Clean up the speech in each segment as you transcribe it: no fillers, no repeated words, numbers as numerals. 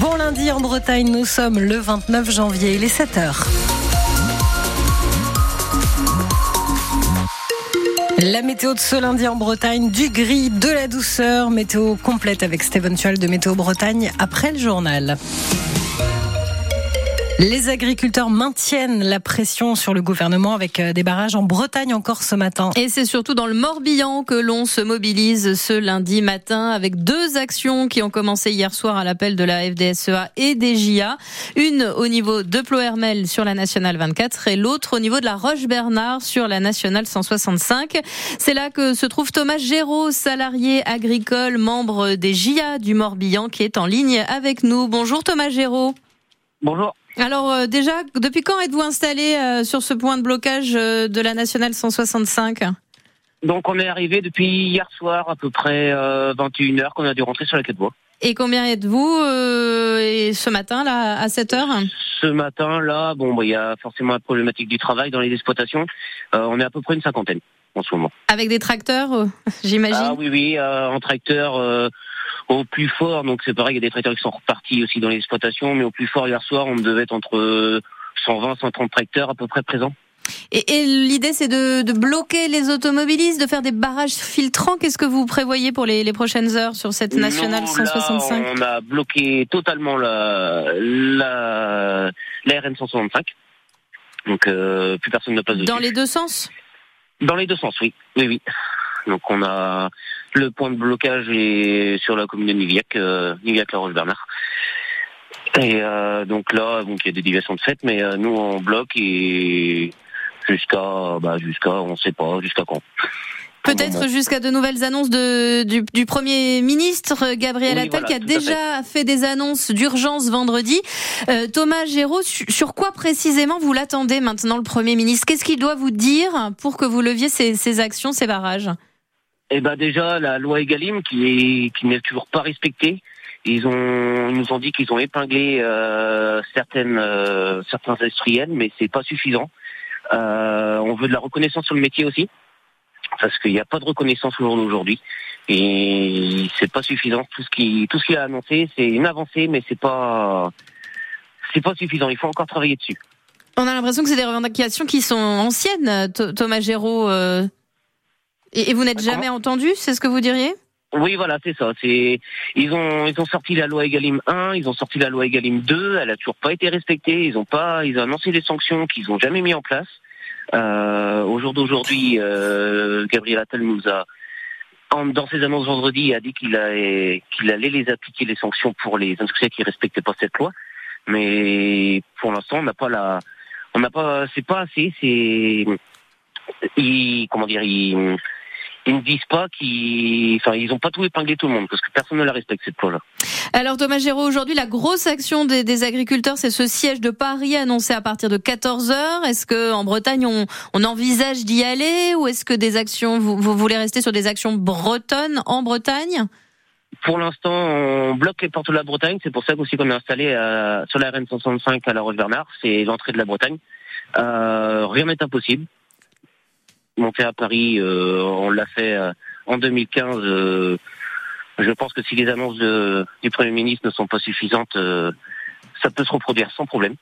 Bon lundi en Bretagne, nous sommes le 29 janvier, il est 7h. La météo de ce lundi en Bretagne, du gris, de la douceur, météo complète avec Stéphane Vial de Météo Bretagne après le journal. Les agriculteurs maintiennent la pression sur le gouvernement avec des barrages en Bretagne encore ce matin. Et c'est surtout dans le Morbihan que l'on se mobilise ce lundi matin avec deux actions qui ont commencé hier soir à l'appel de la FDSEA et des JA. Une au niveau de Ploërmel sur la Nationale 24 et l'autre au niveau de la Roche Bernard sur la Nationale 165. C'est là que se trouve Thomas Géraud, salarié agricole, membre des JA du Morbihan qui est en ligne avec nous. Bonjour Thomas Géraud. Bonjour. Alors déjà, depuis quand êtes-vous installé sur ce point de blocage de la Nationale 165 ? Donc on est arrivé depuis hier soir à peu près 21h qu'on a dû rentrer sur la quai de Bois. Et combien êtes-vous et ce matin là à 7h ? Ce matin là, il y a forcément la problématique du travail dans les exploitations. On est à peu près une cinquantaine en ce moment. Avec des tracteurs, j'imagine ? Ah oui, en tracteur... au plus fort, donc c'est pareil, il y a des tracteurs qui sont repartis aussi dans les exploitations, mais au plus fort hier soir, on devait être entre 120 et 130 tracteurs à peu près présents. Et l'idée, c'est de bloquer les automobilistes, de faire des barrages filtrants. Qu'est-ce que vous prévoyez pour les prochaines heures sur cette Nationale 165 ? On a bloqué totalement la RN 165, donc plus personne ne passe dessus. Dans les deux sens ? Dans les deux sens, oui. Donc on a le point de blocage est sur la commune de Nivillac, la Roche Bernard. Et donc là, il y a des déviations de fait, mais nous on bloque et jusqu'à on sait pas jusqu'à quand. Peut-être jusqu'à de nouvelles annonces du Premier ministre Gabriel Attal qui a déjà fait des annonces d'urgence vendredi. Thomas Géraud, sur quoi précisément vous l'attendez maintenant le Premier ministre ? Qu'est-ce qu'il doit vous dire pour que vous leviez ces actions, ces barrages ? Déjà la loi EGalim qui n'est toujours pas respectée. Ils nous ont dit qu'ils ont épinglé certains industriels, mais c'est pas suffisant. On veut de la reconnaissance sur le métier aussi, parce qu'il n'y a pas de reconnaissance aujourd'hui et c'est pas suffisant. Tout ce qu'il a annoncé, c'est une avancée, mais c'est pas suffisant. Il faut encore travailler dessus. On a l'impression que c'est des revendications qui sont anciennes, Thomas Géraud. Et vous n'êtes jamais entendu, c'est ce que vous diriez ? Oui, voilà, c'est ça. Ils ont sorti la loi EGalim 1, ils ont sorti la loi EGalim 2. Elle a toujours pas été respectée. Ils ont annoncé des sanctions qu'ils n'ont jamais mis en place. Au jour d'aujourd'hui, Gabriel Attal nous a, dans ses annonces vendredi, a dit qu'il allait les appliquer les sanctions pour les industriels qui respectaient pas cette loi. Mais pour l'instant, c'est pas assez. Ils ne disent pas ils n'ont pas tout épinglé tout le monde, parce que personne ne la respecte cette loi-là. Alors Thomas Géraud, aujourd'hui, la grosse action des agriculteurs, c'est ce siège de Paris annoncé à partir de 14h. Est-ce qu'en Bretagne, on envisage d'y aller ou est-ce que vous voulez rester sur des actions bretonnes en Bretagne ? Pour l'instant, on bloque les portes de la Bretagne. C'est pour ça qu'aussi qu'on est installé sur la RN 165 à la Roche-Bernard. C'est l'entrée de la Bretagne. Rien n'est impossible. Monter à Paris, on l'a fait en 2015. Je pense que si les annonces du Premier ministre ne sont pas suffisantes, ça peut se reproduire sans problème.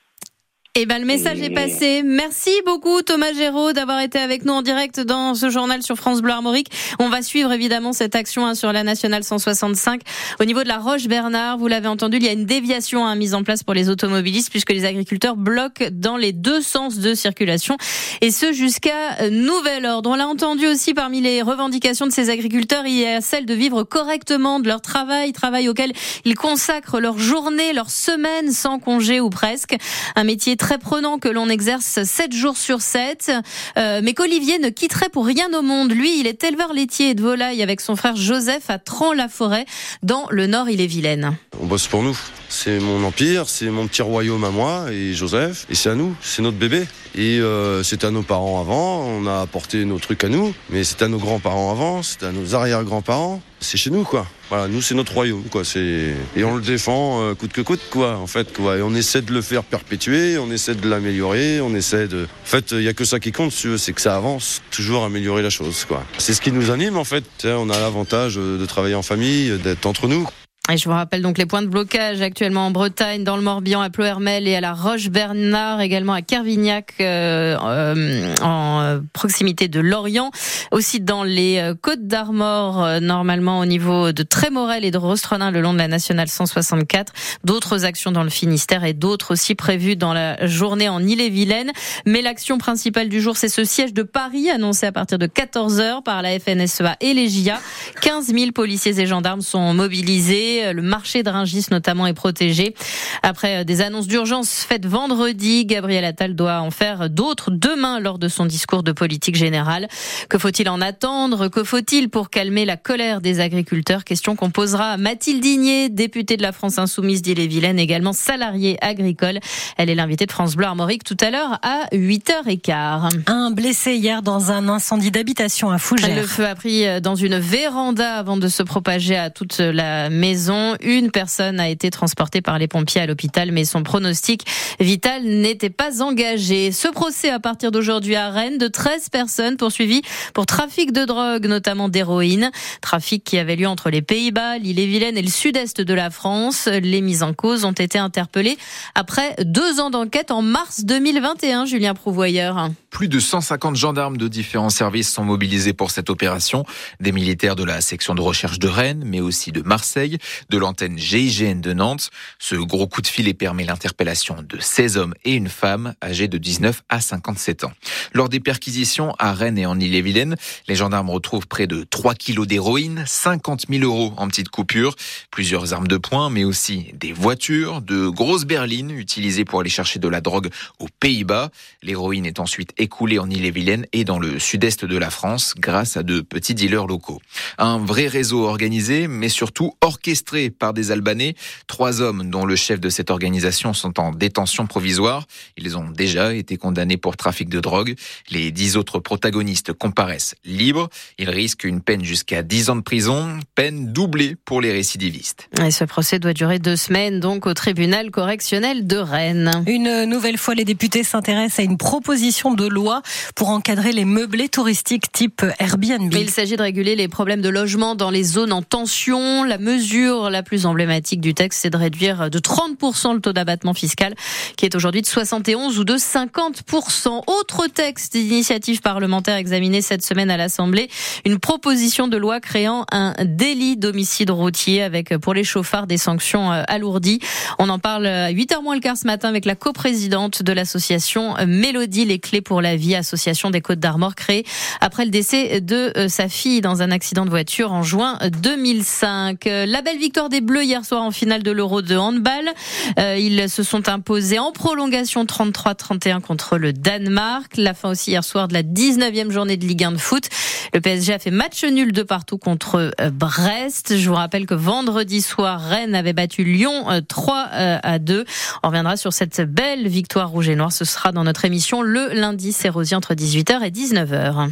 Le message est passé. Merci beaucoup Thomas Géraud d'avoir été avec nous en direct dans ce journal sur France Bleu Armorique. On va suivre évidemment cette action sur la Nationale 165. Au niveau de la Roche Bernard, vous l'avez entendu, il y a une déviation mise en place pour les automobilistes puisque les agriculteurs bloquent dans les deux sens de circulation et ce jusqu'à nouvel ordre. On l'a entendu aussi parmi les revendications de ces agriculteurs, il y a celle de vivre correctement de leur travail auquel ils consacrent leur journée, leur semaine sans congé ou presque. Un métier très prenant que l'on exerce 7 jours sur 7, mais qu'Olivier ne quitterait pour rien au monde. Lui, il est éleveur laitier et de volaille avec son frère Joseph à Trans-la-Forêt, dans le nord Île-et-Vilaine. On bosse pour nous, c'est mon empire, c'est mon petit royaume à moi et Joseph, et c'est à nous, c'est notre bébé. Et c'était à nos parents avant, on a apporté nos trucs à nous, mais c'était à nos grands-parents avant, c'était à nos arrière-grands-parents. C'est chez nous, quoi. Voilà, nous, c'est notre royaume, quoi. Et on le défend coûte que coûte, quoi, en fait, quoi. Et on essaie de le faire perpétuer, on essaie de l'améliorer, on essaie de... En fait, il n'y a que ça qui compte, si tu veux, c'est que ça avance, toujours améliorer la chose, quoi. C'est ce qui nous anime, en fait. On a l'avantage de travailler en famille, d'être entre nous. Et je vous rappelle donc les points de blocage actuellement en Bretagne, dans le Morbihan, à Ploërmel et à la Roche Bernard, également à Kervignac, en proximité de Lorient, aussi dans les Côtes d'Armor, normalement au niveau de Trémorel et de Rostronin le long de la Nationale 164. D'autres actions dans le Finistère et d'autres aussi prévues dans la journée en Île-et-Vilaine. Mais l'action principale du jour, c'est ce siège de Paris annoncé à partir de 14h par la FNSEA et les JA. 15 000 policiers et gendarmes sont mobilisés. Le marché de Rungis notamment est protégé. Après des annonces d'urgence faites vendredi, Gabriel Attal doit en faire d'autres demain lors de son discours de politique générale. Que faut-il en attendre? Que faut-il pour calmer la colère des agriculteurs? Question qu'on posera à Mathilde Digné, députée de la France Insoumise d'Ille-et-Vilaine, également salariée agricole. Elle est l'invitée de France Bleu Armorique tout à l'heure à 8h15. Un blessé hier dans un incendie d'habitation à Fougères. Le feu a pris dans une véranda avant de se propager à toute la maison. Une personne a été transportée par les pompiers à l'hôpital, mais son pronostic vital n'était pas engagé. Ce procès à partir d'aujourd'hui à Rennes de 13 personnes poursuivies pour trafic de drogue, notamment d'héroïne. Trafic qui avait lieu entre les Pays-Bas, l'Île-et-Vilaine et le sud-est de la France. Les mises en cause ont été interpellées après 2 ans d'enquête en mars 2021, Julien Prouvoyeur. Plus de 150 gendarmes de différents services sont mobilisés pour cette opération. Des militaires de la section de recherche de Rennes, mais aussi de Marseille, de l'antenne GIGN de Nantes. Ce gros coup de filet permet l'interpellation de 16 hommes et une femme âgés de 19 à 57 ans. Lors des perquisitions à Rennes et en Île-et-Vilaine, les gendarmes retrouvent près de 3 kilos d'héroïne, 50 000 € en petites coupures, plusieurs armes de poing, mais aussi des voitures, de grosses berlines utilisées pour aller chercher de la drogue aux Pays-Bas. L'héroïne est ensuite écoulée en Île-et-Vilaine et dans le sud-est de la France grâce à de petits dealers locaux. Un vrai réseau organisé, mais surtout orchestré par des Albanais. 3 hommes dont le chef de cette organisation sont en détention provisoire. Ils ont déjà été condamnés pour trafic de drogue. Les 10 autres protagonistes comparaissent libres. Ils risquent une peine jusqu'à 10 ans de prison, peine doublée pour les récidivistes. Et ce procès doit durer 2 semaines donc au tribunal correctionnel de Rennes. Une nouvelle fois, les députés s'intéressent à une proposition de loi pour encadrer les meublés touristiques type Airbnb. Il s'agit de réguler les problèmes de logement dans les zones en tension. La mesure la plus emblématique du texte, c'est de réduire de 30% le taux d'abattement fiscal qui est aujourd'hui de 71 ou de 50%. Autre texte d'initiative parlementaire examiné cette semaine à l'Assemblée, une proposition de loi créant un délit d'homicide routier avec pour les chauffards des sanctions alourdies. On en parle à 8h15 ce matin avec la coprésidente de l'association Mélodie Les Clés pour la Vie, association des Côtes d'Armor créée après le décès de sa fille dans un accident de voiture en juin 2005. La belle victoire des Bleus hier soir en finale de l'Euro de handball. Ils se sont imposés en prolongation 33-31 contre le Danemark. La fin aussi hier soir de la 19e journée de Ligue 1 de foot. Le PSG a fait match nul 2-2 contre Brest. Je vous rappelle que vendredi soir, Rennes avait battu Lyon 3-2. On reviendra sur cette belle victoire rouge et noire. Ce sera dans notre émission le lundi, c'est Rosy, entre 18h et 19h.